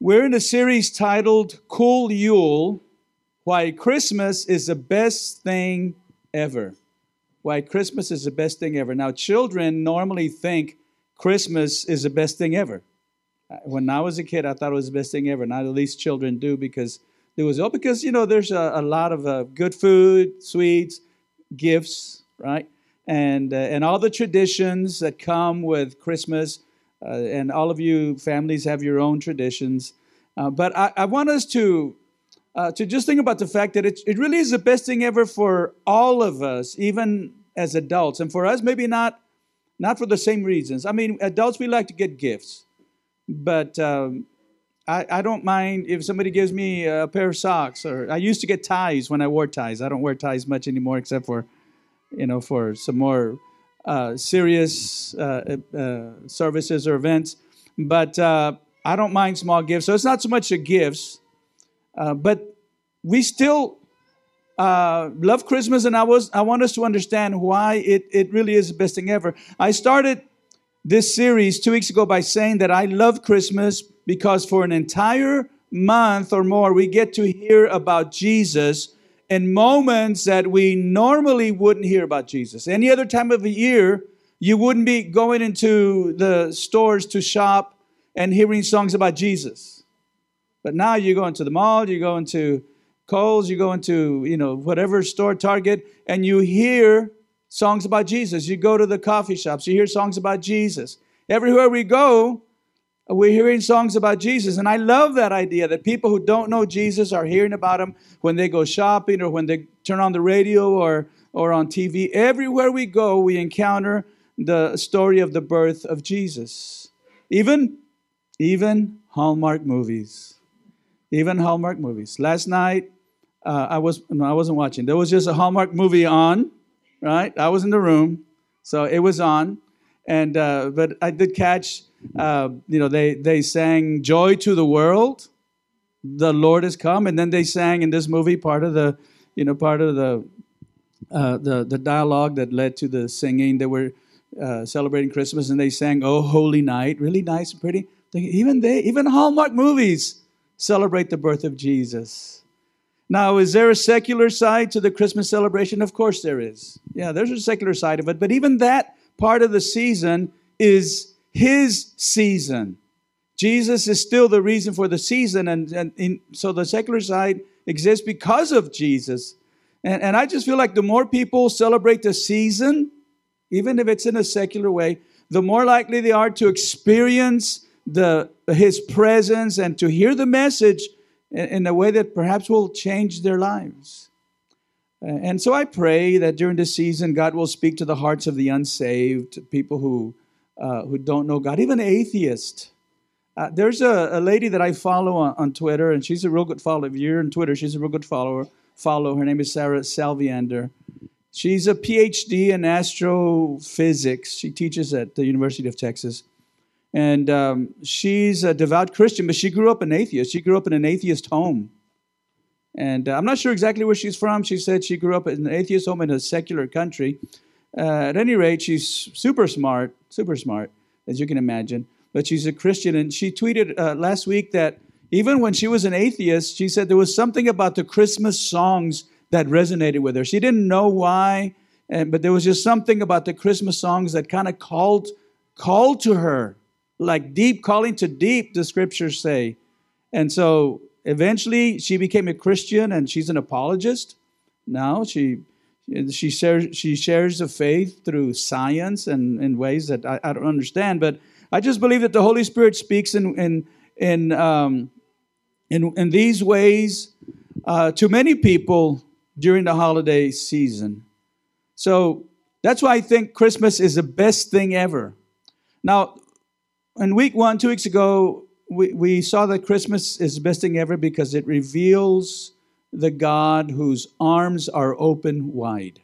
We're in a series titled Cool Yule, Why Christmas is the Best Thing Ever. Why Christmas is the best thing ever. Now, children normally think Christmas is the best thing ever. When I was a kid, I thought it was the best thing ever. Not at least children do, because there was, because, you know, there's a lot of good food, sweets, gifts, right? And all the traditions that come with Christmas. And all of you families have your own traditions. But I want us to just think about the fact that it really is the best thing ever for all of us, even as adults. And for us, maybe not for the same reasons. I mean, adults, we like to get gifts. But I don't mind if somebody gives me a pair of socks. Or I used to get ties when I wore ties. I don't wear ties much anymore except for, you know, for some more serious services or events, but I don't mind small gifts. So it's not so much the gifts, but we still love Christmas, and I want us to understand why it really is the best thing ever. I started this series 2 weeks ago by saying that I love Christmas because for an entire month or more, we get to hear about Jesus in moments that we normally wouldn't hear about Jesus. Any other time of the year, you wouldn't be going into the stores to shop and hearing songs about Jesus. But now you go into the mall, you go into Kohl's, you go into, you know, whatever store, Target, and you hear songs about Jesus. You go to the coffee shops, you hear songs about Jesus. Everywhere we go, we're hearing songs about Jesus, and I love that idea that people who don't know Jesus are hearing about Him when they go shopping or when they turn on the radio or on TV. Everywhere we go, we encounter the story of the birth of Jesus. Even Hallmark movies. Even Hallmark movies. Last night, I wasn't watching. There was just a Hallmark movie on, right? I was in the room, so it was on. And but I did catch, you know, they sang "Joy to the World," the Lord has come, and then they sang in this movie part of the dialogue that led to the singing. They were celebrating Christmas, and they sang "Oh Holy Night," really nice and pretty. Even Hallmark movies celebrate the birth of Jesus. Now, is there a secular side to the Christmas celebration? Of course, there is. Yeah, there's a secular side of it, but even that part of the season is His season. Jesus is still the reason for the season, and so the secular side exists because of Jesus. And I just feel like the more people celebrate the season, even if it's in a secular way, the more likely they are to experience His presence and to hear the message in a way that perhaps will change their lives. And so I pray that during this season, God will speak to the hearts of the unsaved, people who don't know God, even atheists. There's a lady that I follow on Twitter, and she's a real good follower. If you're on Twitter, she's a real good follower. Her name is Sarah Salviander. She's a PhD in astrophysics. She teaches at the University of Texas. And she's a devout Christian, but she grew up an atheist. She grew up in an atheist home. And I'm not sure exactly where she's from. She said she grew up in an atheist home in a secular country. At any rate, she's super smart, as you can imagine. But she's a Christian. And she tweeted last week that even when she was an atheist, she said there was something about the Christmas songs that resonated with her. She didn't know why, but there was just something about the Christmas songs that kind of called to her, like deep calling to deep, the scriptures say. And so eventually, she became a Christian, and she's an apologist. Now she shares the faith through science and in ways that I don't understand. But I just believe that the Holy Spirit speaks in these ways to many people during the holiday season. So that's why I think Christmas is the best thing ever. Now, in week 1, 2 weeks ago, we saw that Christmas is the best thing ever because it reveals the God whose arms are open wide.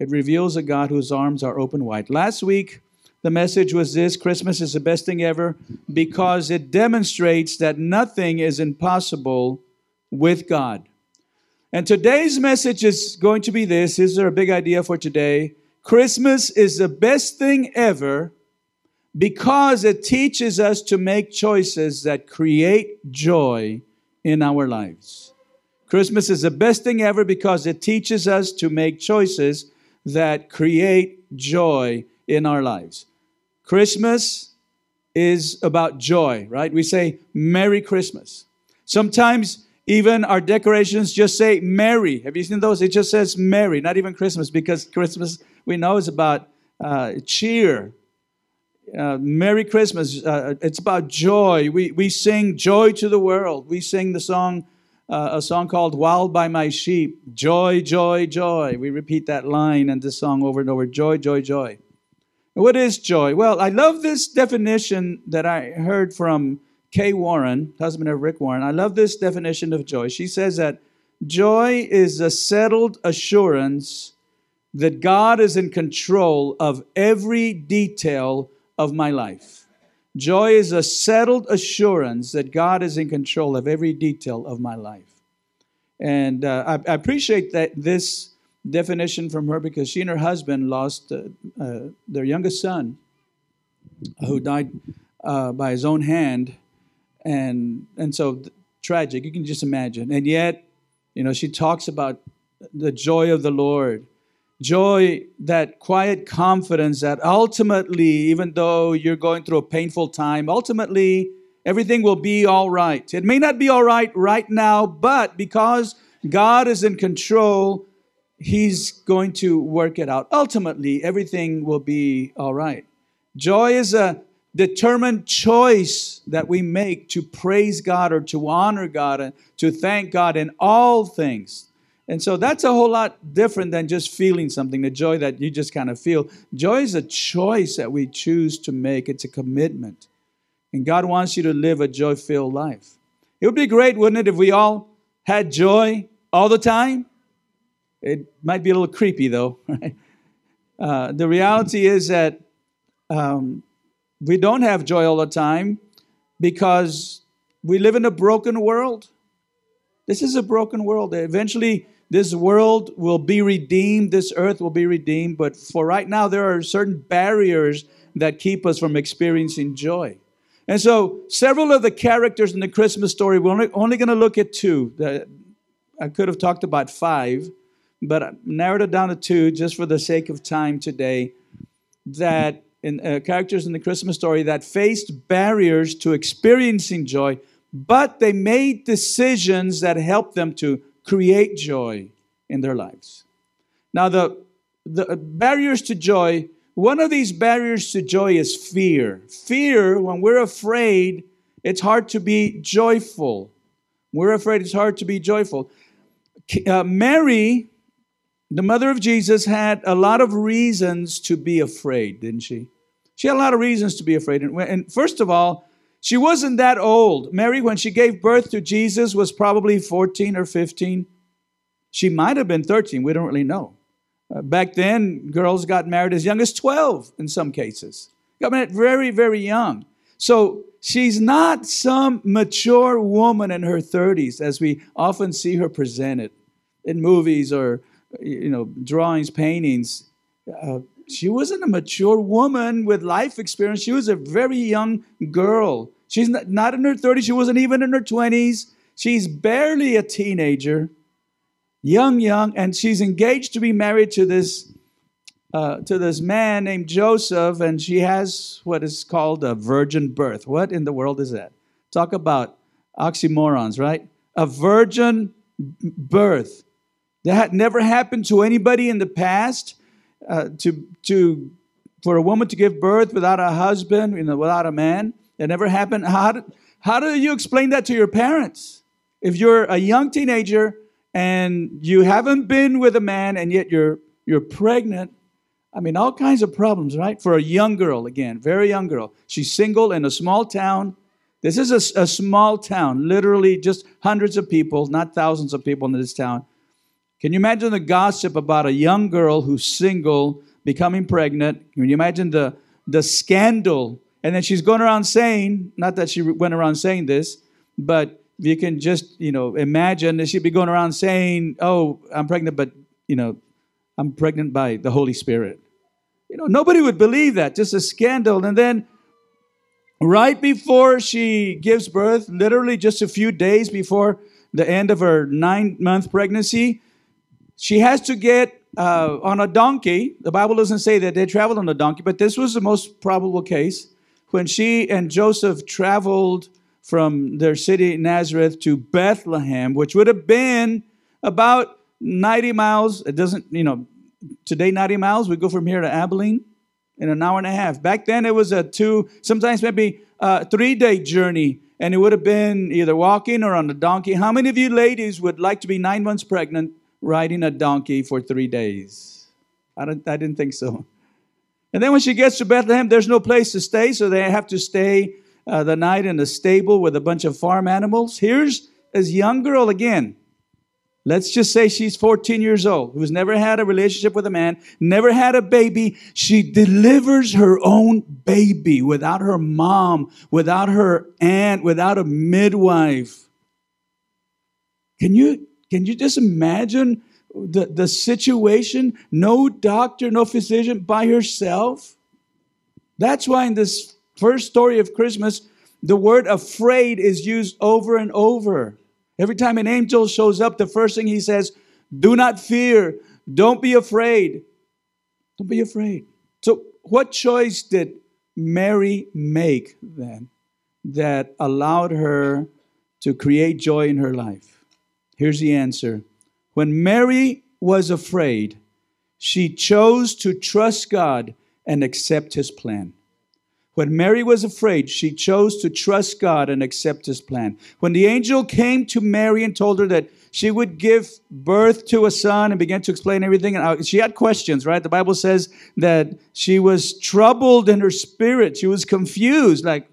It reveals a God whose arms are open wide. Last week, the message was this: Christmas is the best thing ever because it demonstrates that nothing is impossible with God. And today's message is going to be this. Here's our big idea for today. Christmas is the best thing ever because it teaches us to make choices that create joy in our lives. Christmas is the best thing ever because it teaches us to make choices that create joy in our lives. Christmas is about joy, right? We say, Merry Christmas. Sometimes even our decorations just say, Merry. Have you seen those? It just says, Merry, not even Christmas, because Christmas, we know, is about cheer. Merry Christmas. It's about joy. We sing Joy to the World. We sing the song, a song called Wild by My Sheep. Joy, joy, joy. We repeat that line and this song over and over. Joy, joy, joy. What is joy? Well, I love this definition that I heard from Kay Warren, husband of Rick Warren. I love this definition of joy. She says that joy is a settled assurance that God is in control of every detail of my life. Joy is a settled assurance that God is in control of every detail of my life. And I appreciate that this definition from her, because she and her husband lost their youngest son, who died by his own hand, and so tragic. You can just imagine. And yet, you know, she talks about the joy of the Lord. Joy, that quiet confidence that ultimately, even though you're going through a painful time, ultimately everything will be all right. It may not be all right now, but because God is in control, He's going to work it out. Ultimately, everything will be all right. Joy is a determined choice that we make to praise God or to honor God and to thank God in all things. And so that's a whole lot different than just feeling something, the joy that you just kind of feel. Joy is a choice that we choose to make. It's a commitment. And God wants you to live a joy-filled life. It would be great, wouldn't it, if we all had joy all the time? It might be a little creepy, though, right? The reality is that we don't have joy all the time because we live in a broken world. This is a broken world. Eventually, this world will be redeemed. This earth will be redeemed. But for right now, there are certain barriers that keep us from experiencing joy. And so several of the characters in the Christmas story, we're only going to look at two. I could have talked about five, but I narrowed it down to two just for the sake of time today, that in characters in the Christmas story that faced barriers to experiencing joy, but they made decisions that helped them to create joy in their lives. Now, the barriers to joy, one of these barriers to joy is fear. Fear, when we're afraid, it's hard to be joyful. We're afraid, it's hard to be joyful. Mary, the mother of Jesus, had a lot of reasons to be afraid, didn't she? She had a lot of reasons to be afraid. And first of all, she wasn't that old. Mary, when she gave birth to Jesus, was probably 14 or 15. She might have been 13. We don't really know. Back then, girls got married as young as 12 in some cases. Got married very, very young. So she's not some mature woman in her 30s, as we often see her presented in movies or, you know, drawings, paintings. She wasn't a mature woman with life experience. She was a very young girl. She's not in her 30s. She wasn't even in her 20s. She's barely a teenager, young, and she's engaged to be married to this man named Joseph, and she has what is called a virgin birth. What in the world is that? Talk about oxymorons, right? A virgin birth. That had never happened to anybody in the past. For a woman to give birth without a husband, you know, without a man, that never happened. How do you explain that to your parents? If you're a young teenager and you haven't been with a man and yet you're pregnant, I mean, all kinds of problems, right? For a young girl, again, very young girl. She's single in a small town. This is a small town, literally just hundreds of people, not thousands of people in this town. Can you imagine the gossip about a young girl who's single, becoming pregnant? Can you imagine the scandal? And then she's going around saying, not that she went around saying this, but you can just, you know, imagine that she'd be going around saying, oh, I'm pregnant, but, you know, I'm pregnant by the Holy Spirit. You know, nobody would believe that, just a scandal. And then right before she gives birth, literally just a few days before the end of her 9-month pregnancy, she has to get on a donkey. The Bible doesn't say that they traveled on a donkey, but this was the most probable case. When she and Joseph traveled from their city, Nazareth, to Bethlehem, which would have been about 90 miles. It doesn't, today 90 miles. We go from here to Abilene in an hour and a half. Back then it was a 2, sometimes maybe a 3-day journey. And it would have been either walking or on a donkey. How many of you ladies would like to be 9 months pregnant riding a donkey for 3 days? I didn't think so. And then when she gets to Bethlehem, there's no place to stay. So they have to stay the night in a stable with a bunch of farm animals. Here's this young girl again. Let's just say she's 14 years old, who's never had a relationship with a man, never had a baby. She delivers her own baby without her mom, without her aunt, without a midwife. Can you just imagine the situation? No doctor, no physician, by herself. That's why in this first story of Christmas, the word afraid is used over and over. Every time an angel shows up, the first thing he says, do not fear. Don't be afraid. Don't be afraid. So what choice did Mary make then that allowed her to create joy in her life? Here's the answer. When Mary was afraid, she chose to trust God and accept his plan. When Mary was afraid, she chose to trust God and accept his plan. When the angel came to Mary and told her that she would give birth to a son and began to explain everything, and she had questions, right? The Bible says that she was troubled in her spirit. She was confused, like,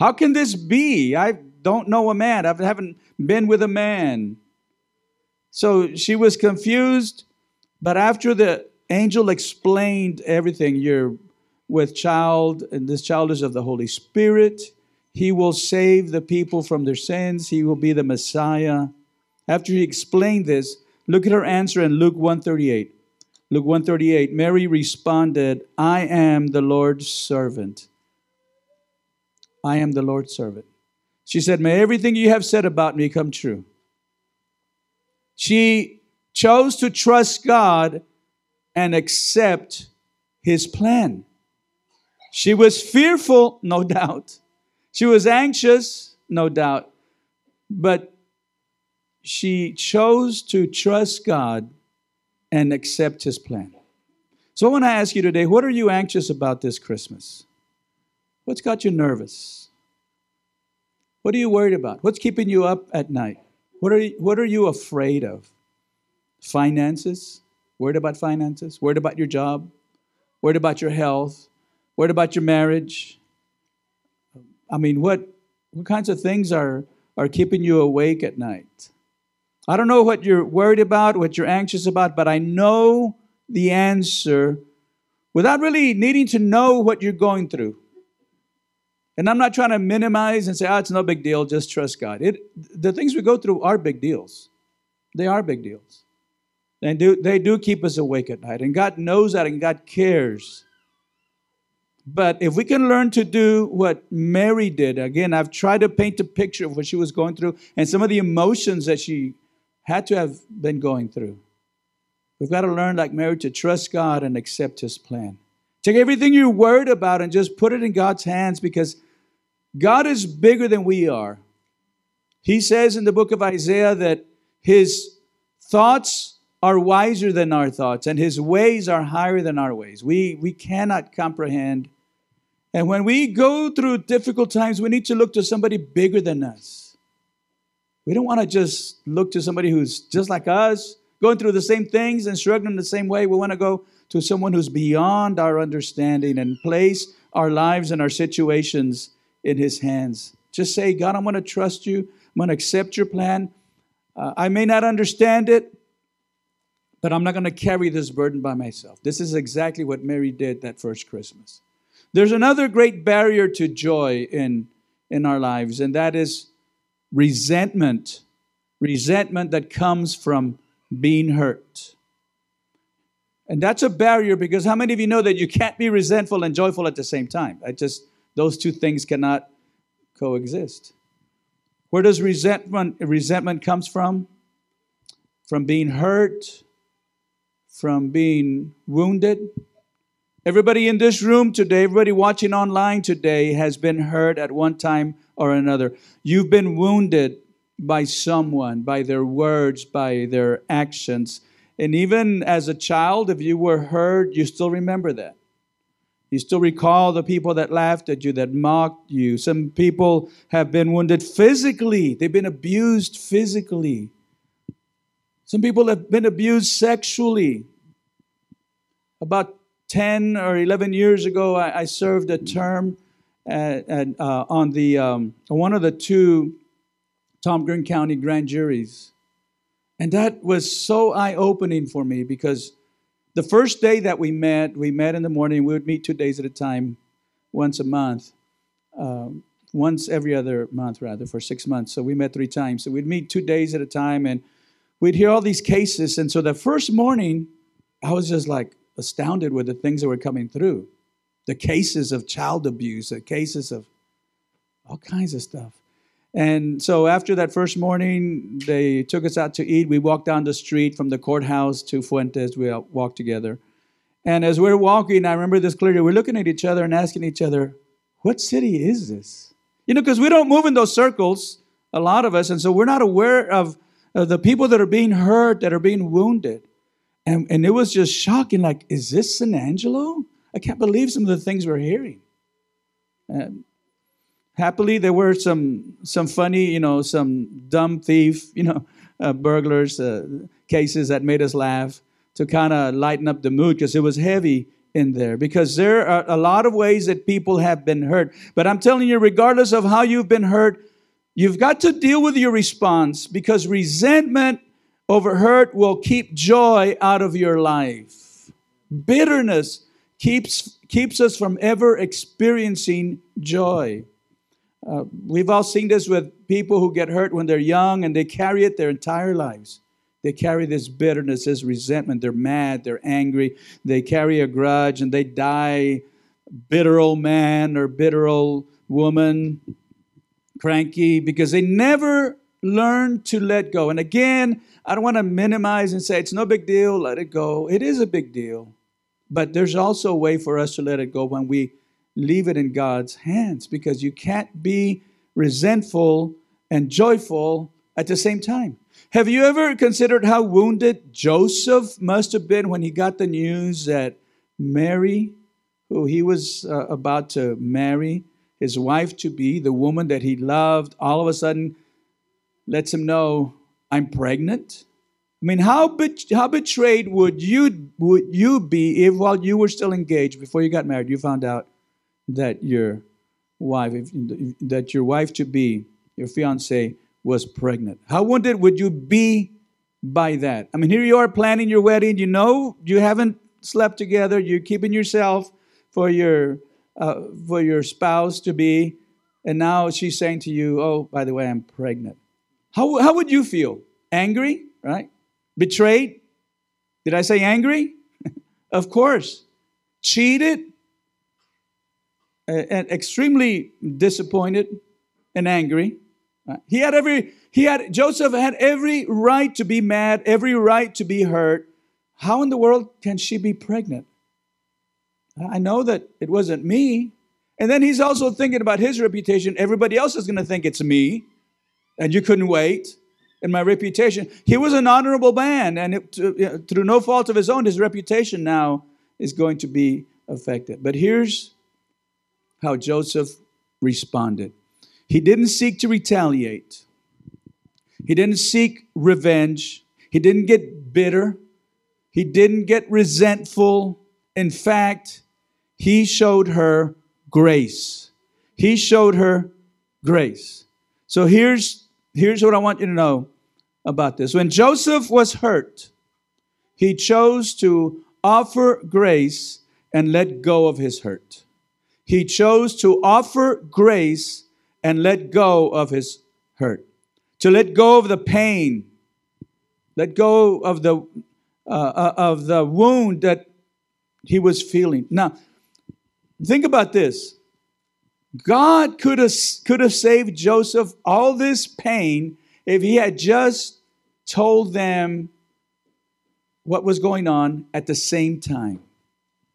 how can this be? I don't know a man. I haven't been with a man. So she was confused, but after the angel explained everything, you're with child, and this child is of the Holy Spirit. He will save the people from their sins. He will be the Messiah. After he explained this, look at her answer in Luke 1:38. Luke 1:38, Mary responded, I am the Lord's servant. I am the Lord's servant. She said, may everything you have said about me come true. She chose to trust God and accept his plan. She was fearful, no doubt. She was anxious, no doubt. But she chose to trust God and accept his plan. So I want to ask you today, what are you anxious about this Christmas? What's got you nervous? What are you worried about? What's keeping you up at night? What are you afraid of? Finances? Worried about finances? Worried about your job? Worried about your health? Worried about your marriage? I mean, what kinds of things are keeping you awake at night? I don't know what you're worried about, what you're anxious about, but I know the answer without really needing to know what you're going through. And I'm not trying to minimize and say, it's no big deal, just trust God. The things we go through are big deals. They are big deals. And they do keep us awake at night. And God knows that, and God cares. But if we can learn to do what Mary did, again, I've tried to paint a picture of what she was going through and some of the emotions that she had to have been going through. We've got to learn, like Mary, to trust God and accept his plan. Take everything you're worried about and just put it in God's hands, because God is bigger than we are. He says in the book of Isaiah that his thoughts are wiser than our thoughts, and his ways are higher than our ways. We cannot comprehend. And when we go through difficult times, we need to look to somebody bigger than us. We don't want to just look to somebody who's just like us, going through the same things and struggling the same way. We want to go to someone who's beyond our understanding and place our lives and our situations in his hands. Just say, God, I'm going to trust you. I'm going to accept your plan. I may not understand it, but I'm not going to carry this burden by myself. This is exactly what Mary did that first Christmas. There's another great barrier to joy in our lives, and that is resentment. Resentment that comes from being hurt. And that's a barrier, because how many of you know that you can't be resentful and joyful at the same time? Those two things cannot coexist. Where does resentment comes from? From being hurt, from being wounded. Everybody in this room today, everybody watching online today has been hurt at one time or another. You've been wounded by someone, by their words, by their actions. And even as a child, if you were hurt, you still remember that. You still recall the people that laughed at you, that mocked you. Some people have been wounded physically. They've been abused physically. Some people have been abused sexually. About 10 or 11 years ago, I served a term on one of the two Tom Green County grand juries. And that was so eye-opening for me because the first day that we met in the morning. We would meet 2 days at a time, once a month, once every other month, rather, for 6 months. So we met 3 times. So we'd meet 2 days at a time, and we'd hear all these cases. And so the first morning, I was just like astounded with the things that were coming through. The cases of child abuse, the cases of all kinds of stuff. And so after that first morning, they took us out to eat. We walked down the street from the courthouse to Fuentes. We walked together. And as we're walking, I remember this clearly. We're looking at each other and asking each other, what city is this? You know, because we don't move in those circles, a lot of us. And so we're not aware of the people that are being hurt, that are being wounded. And it was just shocking. Like, is this San Angelo? I can't believe some of the things we're hearing. Happily, there were some funny, you know, some dumb thief, you know, burglars, cases that made us laugh to kind of lighten up the mood because it was heavy in there. Because there are a lot of ways that people have been hurt. But I'm telling you, regardless of how you've been hurt, you've got to deal with your response because resentment over hurt will keep joy out of your life. Bitterness keeps us from ever experiencing joy. We've all seen this with people who get hurt when they're young and they carry it their entire lives. They carry this bitterness, this resentment. They're mad, they're angry, they carry a grudge and they die bitter old man or bitter old woman, cranky, because they never learn to let go. And again, I don't want to minimize and say it's no big deal, let it go. It is a big deal. But there's also a way for us to let it go when we leave it in God's hands, because you can't be resentful and joyful at the same time. Have you ever considered how wounded Joseph must have been when he got the news that Mary, who he was about to marry, his wife-to-be, the woman that he loved, all of a sudden lets him know, I'm pregnant? I mean, how betrayed would you be if while you were still engaged, before you got married, you found out that your wife, that your wife-to-be, your fiancée, was pregnant? How wounded would you be by that? I mean, here you are planning your wedding. You know you haven't slept together. You're keeping yourself for your spouse-to-be, and now she's saying to you, "Oh, by the way, I'm pregnant." How would you feel? Angry, right? Betrayed? Did I say angry? Of course. Cheated? And extremely disappointed and angry. Joseph had every right to be mad, every right to be hurt. How in the world can she be pregnant? I know that it wasn't me. And then he's also thinking about his reputation. Everybody else is going to think it's me. And you couldn't wait. And my reputation. He was an honorable man. And through no fault of his own, his reputation now is going to be affected. But here's how Joseph responded. He didn't seek to retaliate. He didn't seek revenge. He didn't get bitter. He didn't get resentful. In fact, he showed her grace. He showed her grace. So here's what I want you to know about this. When Joseph was hurt, he chose to offer grace and let go of his hurt. He chose to offer grace and let go of his hurt. To let go of the pain. Let go of the wound that he was feeling. Now, think about this. God could have saved Joseph all this pain if he had just told them what was going on at the same time,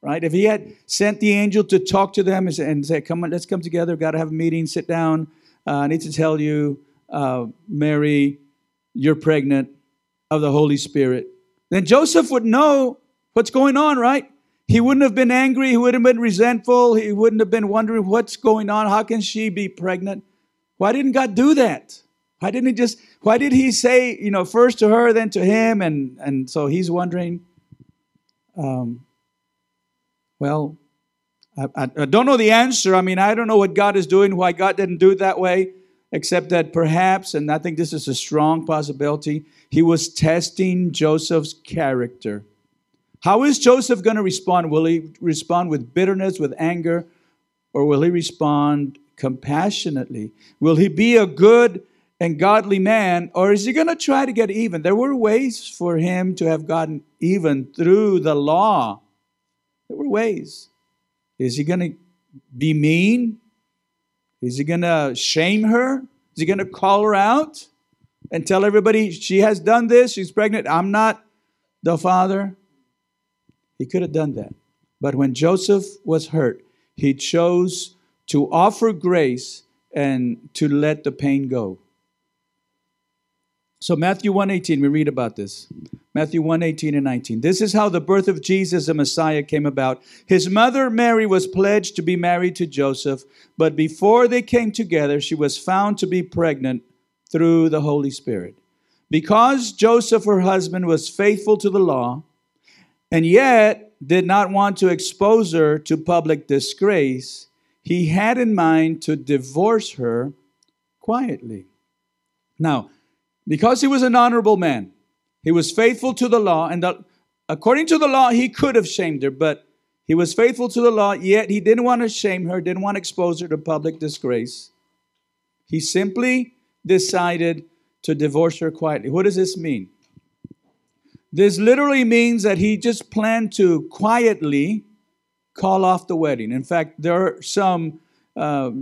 right? If he had sent the angel to talk to them and say, come on, let's come together. Got to have a meeting. Sit down. I need to tell you, Mary, you're pregnant of the Holy Spirit. Then Joseph would know what's going on, right? He wouldn't have been angry. He wouldn't have been resentful. He wouldn't have been wondering what's going on. How can she be pregnant? Why didn't God do that? Why did he say, first to her, then to him? And so he's wondering, I don't know the answer. I don't know what God is doing, why God didn't do it that way, except that perhaps, and I think this is a strong possibility, he was testing Joseph's character. How is Joseph going to respond? Will he respond with bitterness, with anger, or will he respond compassionately? Will he be a good and godly man, or is he going to try to get even? There were ways for him to have gotten even through the law. There were ways. Is he going to be mean? Is he going to shame her? Is he going to call her out and tell everybody she has done this, she's pregnant, I'm not the father? He could have done that. But when Joseph was hurt, he chose to offer grace and to let the pain go. So Matthew 1:18, we read about this. Matthew 1:18 and 19. This is how the birth of Jesus, the Messiah, came about. His mother Mary was pledged to be married to Joseph, but before they came together, she was found to be pregnant through the Holy Spirit. Because Joseph, her husband, was faithful to the law, and yet did not want to expose her to public disgrace, he had in mind to divorce her quietly. Now, because he was an honorable man, he was faithful to the law, and according to the law, he could have shamed her, but he was faithful to the law, yet he didn't want to shame her, didn't want to expose her to public disgrace. He simply decided to divorce her quietly. What does this mean? This literally means that he just planned to quietly call off the wedding. In fact, there are some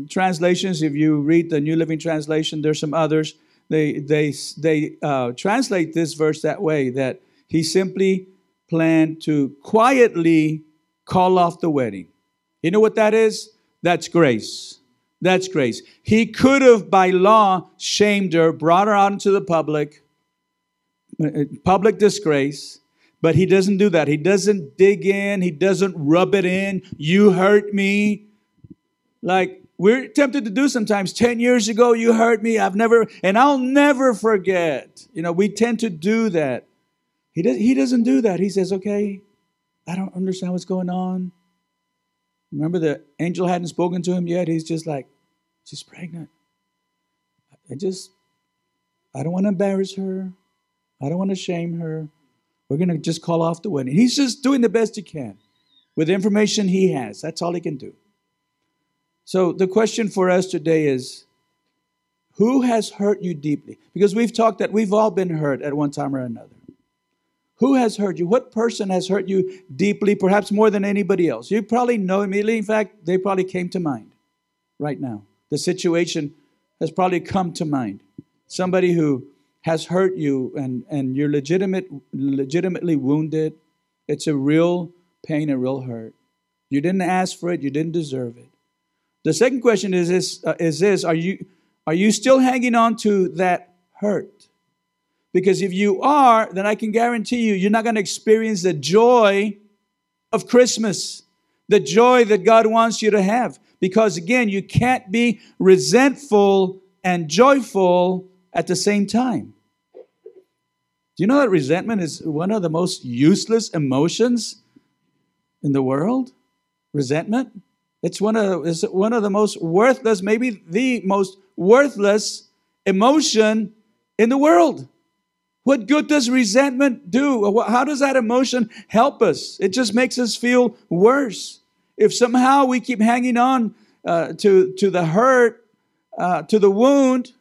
translations, if you read the New Living Translation, there's some others, They translate this verse that way, that he simply planned to quietly call off the wedding. You know what that is? That's grace. That's grace. He could have, by law, shamed her, brought her out into the public disgrace, but he doesn't do that. He doesn't dig in. He doesn't rub it in. You hurt me. Like, we're tempted to do sometimes. 10 years ago, you hurt me. I'll never forget. We tend to do that. He doesn't do that. He says, okay, I don't understand what's going on. Remember, the angel hadn't spoken to him yet. He's just like, she's pregnant. I don't want to embarrass her. I don't want to shame her. We're going to just call off the wedding. He's just doing the best he can with the information he has. That's all he can do. So the question for us today is, who has hurt you deeply? Because we've talked that we've all been hurt at one time or another. Who has hurt you? What person has hurt you deeply, perhaps more than anybody else? You probably know immediately. In fact, they probably came to mind right now. The situation has probably come to mind. Somebody who has hurt you and you're legitimately wounded. It's a real pain, a real hurt. You didn't ask for it. You didn't deserve it. The second question is this, are you still hanging on to that hurt? Because if you are, then I can guarantee you, you're not going to experience the joy of Christmas, the joy that God wants you to have. Because again, you can't be resentful and joyful at the same time. Do you know that resentment is one of the most useless emotions in the world? Resentment? It's one of the most worthless, maybe the most worthless emotion in the world. What good does resentment do? How does that emotion help us? It just makes us feel worse. If somehow we keep hanging on to the hurt, to the wound,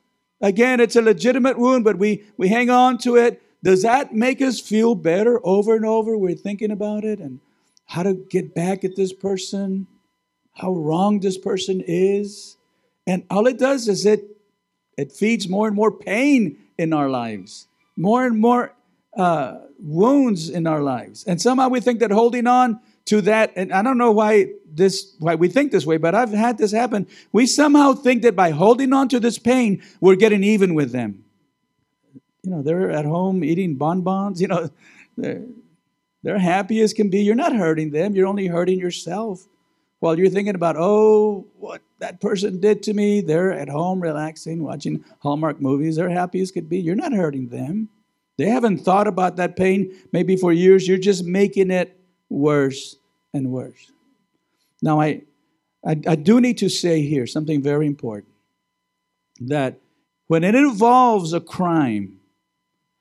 again, it's a legitimate wound, but we hang on to it. Does that make us feel better over and over? We're thinking about it and how to get back at this person. how wrong this person is. And all it does is it feeds more and more pain in our lives, more and more wounds in our lives. And somehow we think that holding on to that, and I don't know why we think this way, but I've had this happen. We somehow think that by holding on to this pain, we're getting even with them. You know, they're at home eating bonbons. You know, they're happy as can be. You're not hurting them. You're only hurting yourself. While you're thinking about, oh, what that person did to me. They're at home relaxing, watching Hallmark movies. They're happy as could be. You're not hurting them. They haven't thought about that pain maybe for years. You're just making it worse and worse. Now, I do need to say here something very important. That when it involves a crime,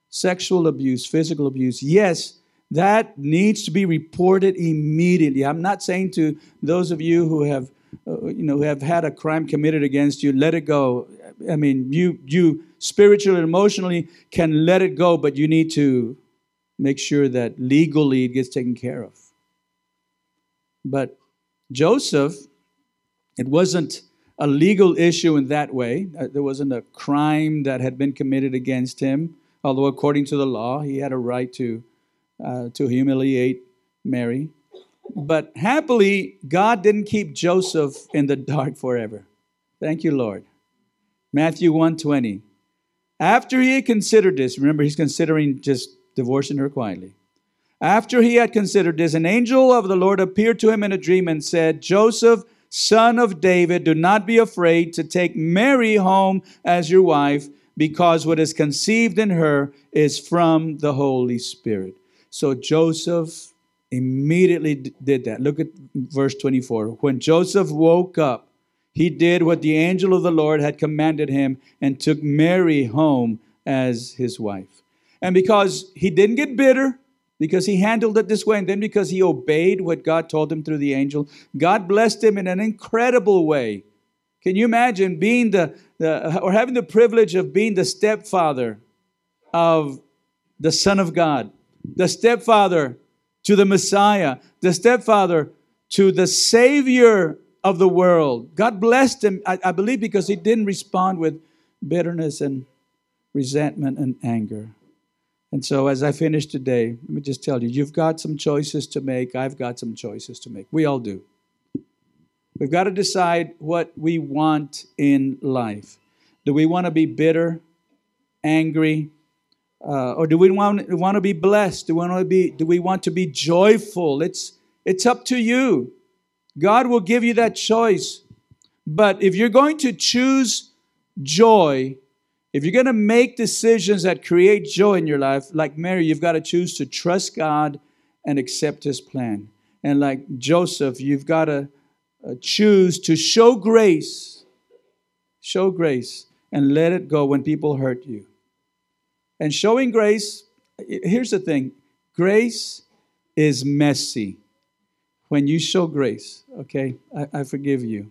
sexual abuse, physical abuse, yes, that needs to be reported immediately. I'm not saying to those of you who have, who have had a crime committed against you, let it go. I mean, you spiritually and emotionally can let it go, but you need to make sure that legally it gets taken care of. But Joseph, it wasn't a legal issue in that way. There wasn't a crime that had been committed against him, although according to the law, he had a right to humiliate Mary. But happily, God didn't keep Joseph in the dark forever. Thank you, Lord. Matthew 1:20. After he had considered this, remember he's considering just divorcing her quietly. After he had considered this, an angel of the Lord appeared to him in a dream and said, Joseph, son of David, do not be afraid to take Mary home as your wife, because what is conceived in her is from the Holy Spirit. So Joseph immediately did that. Look at verse 24. When Joseph woke up, he did what the angel of the Lord had commanded him and took Mary home as his wife. And because he didn't get bitter, because he handled it this way, and then because he obeyed what God told him through the angel, God blessed him in an incredible way. Can you imagine being or having the privilege of being the stepfather of the Son of God, the stepfather to the Messiah, the stepfather to the Savior of the world? God blessed him, I believe, because he didn't respond with bitterness and resentment and anger. And so as I finish today, let me just tell you, you've got some choices to make. I've got some choices to make. We all do. We've got to decide what we want in life. Do we want to be bitter, angry, or do we want to be blessed? Do we want to be joyful? It's up to you. God will give you that choice. But if you're going to choose joy, if you're going to make decisions that create joy in your life, like Mary, you've got to choose to trust God and accept His plan. And like Joseph, you've got to choose to show grace and let it go when people hurt you. And showing grace, here's the thing, grace is messy. When you show grace, okay, I forgive you.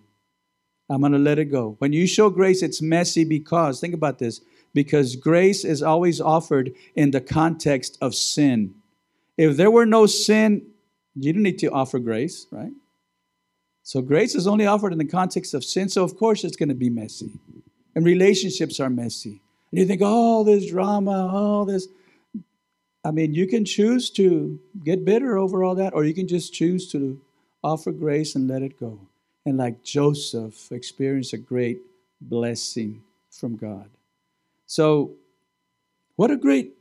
I'm going to let it go. When you show grace, it's messy because, think about this, because grace is always offered in the context of sin. If there were no sin, you don't need to offer grace, right? So grace is only offered in the context of sin, so of course it's going to be messy. And relationships are messy. And you think, oh, this drama, all this. I mean, you can choose to get bitter over all that, or you can just choose to offer grace and let it go. And like Joseph, experience a great blessing from God. So what a great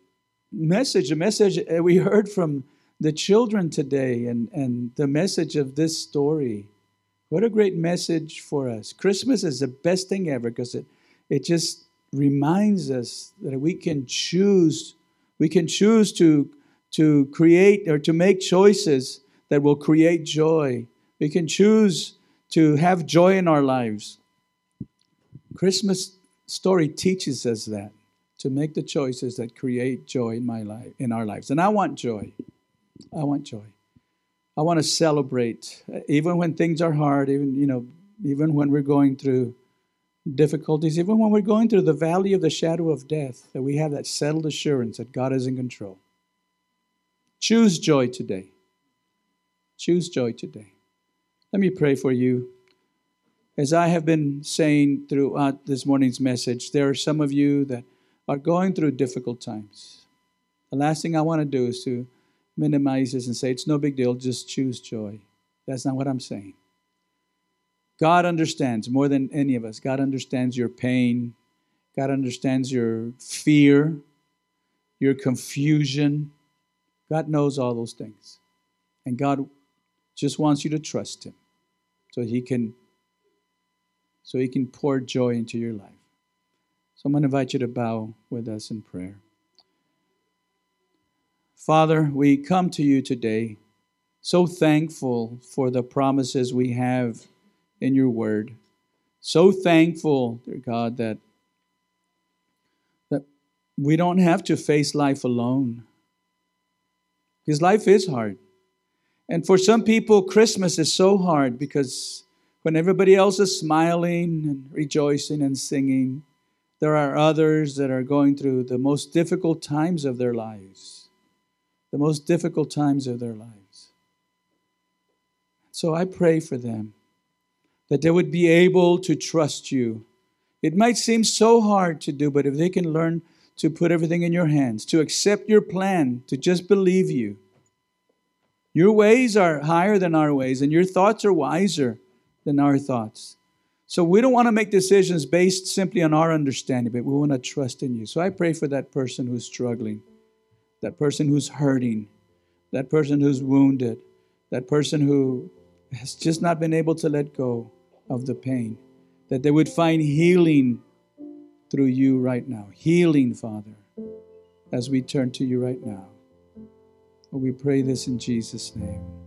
message, the message we heard from the children today and the message of this story. What a great message for us. Christmas is the best thing ever because it just reminds us that we can choose to create or to make choices that will create joy. We can choose to have joy in our lives. Christmas story teaches us that, to make the choices that create joy in our lives. And I want joy. I want joy. I want to celebrate, even when things are hard, even when we're going through difficulties, even when we're going through the valley of the shadow of death, that we have that settled assurance that God is in control. Choose joy today. Let me pray for you. As I have been saying throughout this morning's message, there are some of you that are going through difficult times. The last thing I want to do is to minimize this and say, it's no big deal, just choose joy. That's not what I'm saying. God understands more than any of us. God understands your pain. God understands your fear, your confusion. God knows all those things. And God just wants you to trust Him so He can pour joy into your life. So I'm going to invite you to bow with us in prayer. Father, we come to you today so thankful for the promises we have in your word. So thankful, dear God, that we don't have to face life alone. Because life is hard. And for some people, Christmas is so hard because when everybody else is smiling and rejoicing and singing, there are others that are going through the most difficult times of their lives. The most difficult times of their lives. So I pray for them, that they would be able to trust you. It might seem so hard to do, but if they can learn to put everything in your hands, to accept your plan, to just believe you. Your ways are higher than our ways, and your thoughts are wiser than our thoughts. So we don't want to make decisions based simply on our understanding, but we want to trust in you. So I pray for that person who's struggling, that person who's hurting, that person who's wounded, that person who has just not been able to let go of the pain, that they would find healing through you right now. Healing, Father, as we turn to you right now. We pray this in Jesus' name.